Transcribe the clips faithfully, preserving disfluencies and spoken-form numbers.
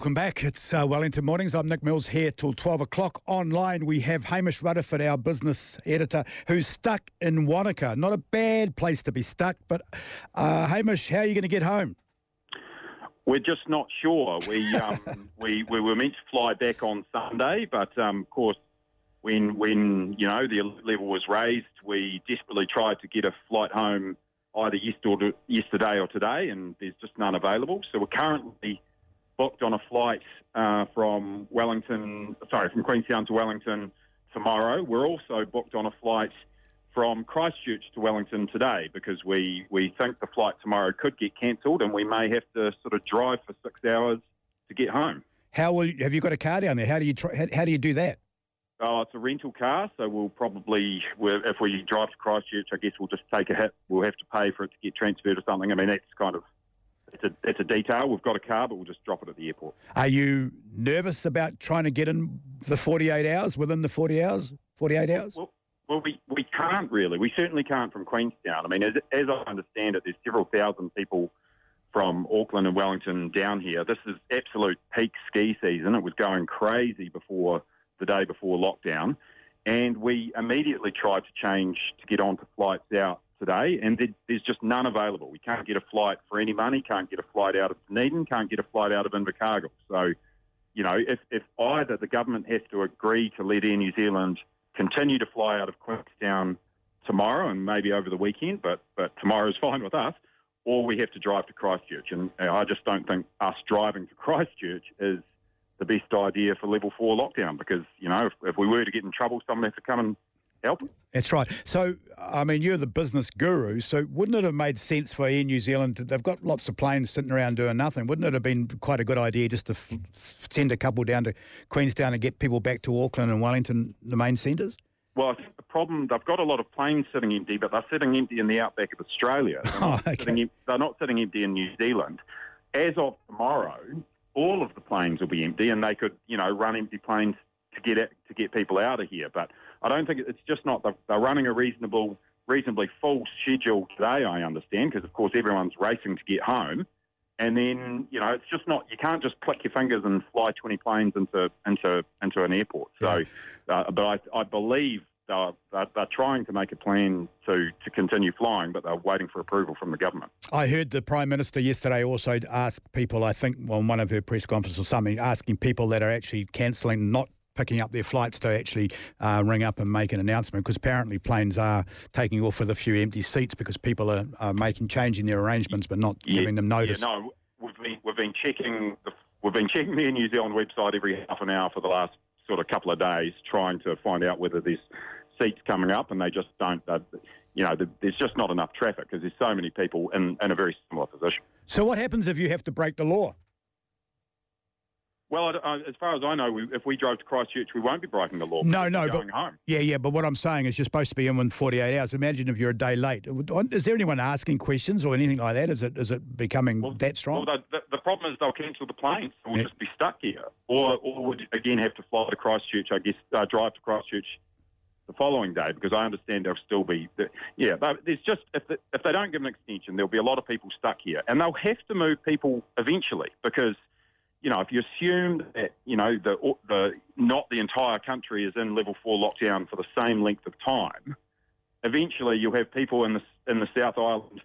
Welcome back. It's uh, Wellington Mornings. I'm Nick Mills here till twelve o'clock. Online we have Hamish Rutherford, our business editor, who's stuck in Wanaka. Not a bad place to be stuck, but uh, Hamish, how are you going to get home? We're just not sure. We um, we, we were meant to fly back on Sunday, but um, of course when, when you know the alert level was raised, we desperately tried to get a flight home either yesterday or today, and there's just none available. So we're currently booked on a flight uh, from Wellington, sorry, from Queenstown to Wellington tomorrow. We're also booked on a flight from Christchurch to Wellington today because we, we think the flight tomorrow could get cancelled and we may have to sort of drive for six hours to get home. How will you, have you got a car down there? How do you try, how, how do you do that? Oh, it's a rental car, so we'll probably, we're, if we drive to Christchurch, I guess we'll just take a hit. We'll have to pay for it to get transferred or something. I mean, that's kind of. It's a, it's a detail. We've got a car, but we'll just drop it at the airport. Are you nervous about ttrying to get in the forty-eight hours, within the forty hours, forty-eight hours? Well, well we, we can't really. We certainly can't from Queenstown. I mean, as, as I understand it, there's several thousand people from Auckland and Wellington down here. This is absolute peak ski season. It was going crazy before the day before lockdown. And we immediately tried to change to get onto flights out today, and there's just none available. We can't get a flight for any money, can't get a flight out of Dunedin, can't get a flight out of Invercargill. So, you know, if, if either the government has to agree to let Air New Zealand continue to fly out of Queenstown tomorrow and maybe over the weekend, but, but tomorrow's fine with us, or we have to drive to Christchurch. And I just don't think us driving to Christchurch is the best idea for level four lockdown because, you know, if, if we were to get in trouble, someone has to come and help. That's right. So, I mean, you're the business guru, so wouldn't it have made sense for Air New Zealand? To, they've got lots of planes sitting around doing nothing. Wouldn't it have been quite a good idea just to f send a couple down to Queenstown and get people back to Auckland and Wellington, the main centres? Well, I think the problem, they've got a lot of planes sitting empty, but they're sitting empty in the outback of Australia. They're, oh, not, okay. sitting, they're not sitting empty in New Zealand. As of tomorrow, all of the planes will be empty and they could, you know, run empty planes to get it, to get people out of here. But I don't think it's just not. They're running a reasonable, reasonably full schedule today, I understand, because of course everyone's racing to get home. And then you know it's just not. You can't just click your fingers and fly twenty planes into into into an airport. So, uh, but I, I believe they're, they're, they're trying to make a plan to to continue flying, but they're waiting for approval from the government. I heard the Prime Minister yesterday also ask people. I think on one of her press conferences or something, asking people that are actually cancelling not picking up their flights to actually uh, ring up and make an announcement because apparently planes are taking off with a few empty seats because people are, are making changing their arrangements but not yeah, giving them notice. Yeah, no, we've been we've been checking the, we've been checking the Air New Zealand website every half an hour for the last sort of couple of days, trying to find out whether there's seats coming up, and they just don't. You know, there's just not enough traffic because there's so many people in, in a very similar position. So what happens if you have to break the law? Well, as far as I know, we, if we drove to Christchurch, we won't be breaking the law. No, no, going but home. yeah, yeah. But what I'm saying is, you're supposed to be in within forty-eight hours. Imagine if you're a day late. Is there anyone asking questions or anything like that? Is it is it becoming well, that strong? Well, the, the problem is they'll cancel the planes. So we'll yeah. just be stuck here, or or would again have to fly to Christchurch. I guess uh, drive to Christchurch the following day because I understand they'll still be. The, yeah, but there's just if the, if they don't give an extension, there'll be a lot of people stuck here, and they'll have to move people eventually because. You know, if you assume that, you know, the, the not the entire country is in level four lockdown for the same length of time, eventually you'll have people in the, in the South Island,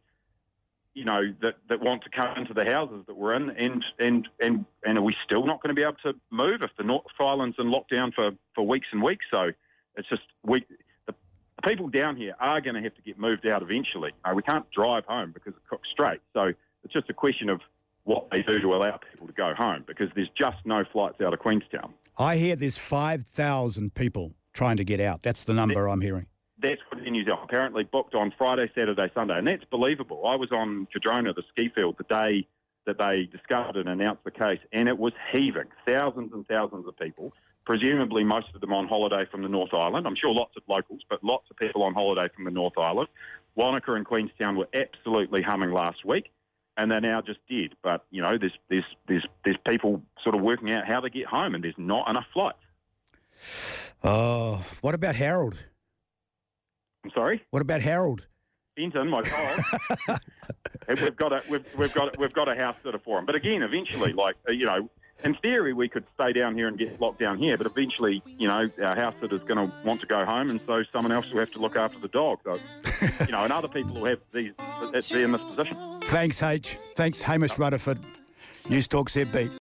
you know, that, that want to come into the houses that we're in, and, and, and, and are we still not going to be able to move if the North Island's in lockdown for, for weeks and weeks? So it's just, we, the, the people down here are going to have to get moved out eventually. Uh, we can't drive home because of Cook Strait. So it's just a question of what they do to allow people to go home because there's just no flights out of Queenstown. I hear there's five thousand people trying to get out. That's the number that, I'm hearing. That's what Air New Zealand apparently booked on Friday, Saturday, Sunday, and that's believable. I was on Cardrona, the ski field, the day that they discovered and announced the case, and it was heaving, thousands and thousands of people, presumably most of them on holiday from the North Island. I'm sure lots of locals, but lots of people on holiday from the North Island. Wanaka and Queenstown were absolutely humming last week. And they're now just dead. But, you know, there's, there's, there's, there's people sort of working out how they get home and there's not enough flights. Oh, what about Harold? I'm sorry? What about Harold? Benton, my child. we've, got a, we've, we've, got a, we've got a house sitter for him. But again, eventually, like, you know, in theory, we could stay down here and get locked down here, but eventually, you know, our house sitter's going to want to go home, and so someone else will have to look after the dog. So, you know, and other people will have these, they're in this position. Thanks, H. Thanks, Hamish Rutherford. Newstalk Z B.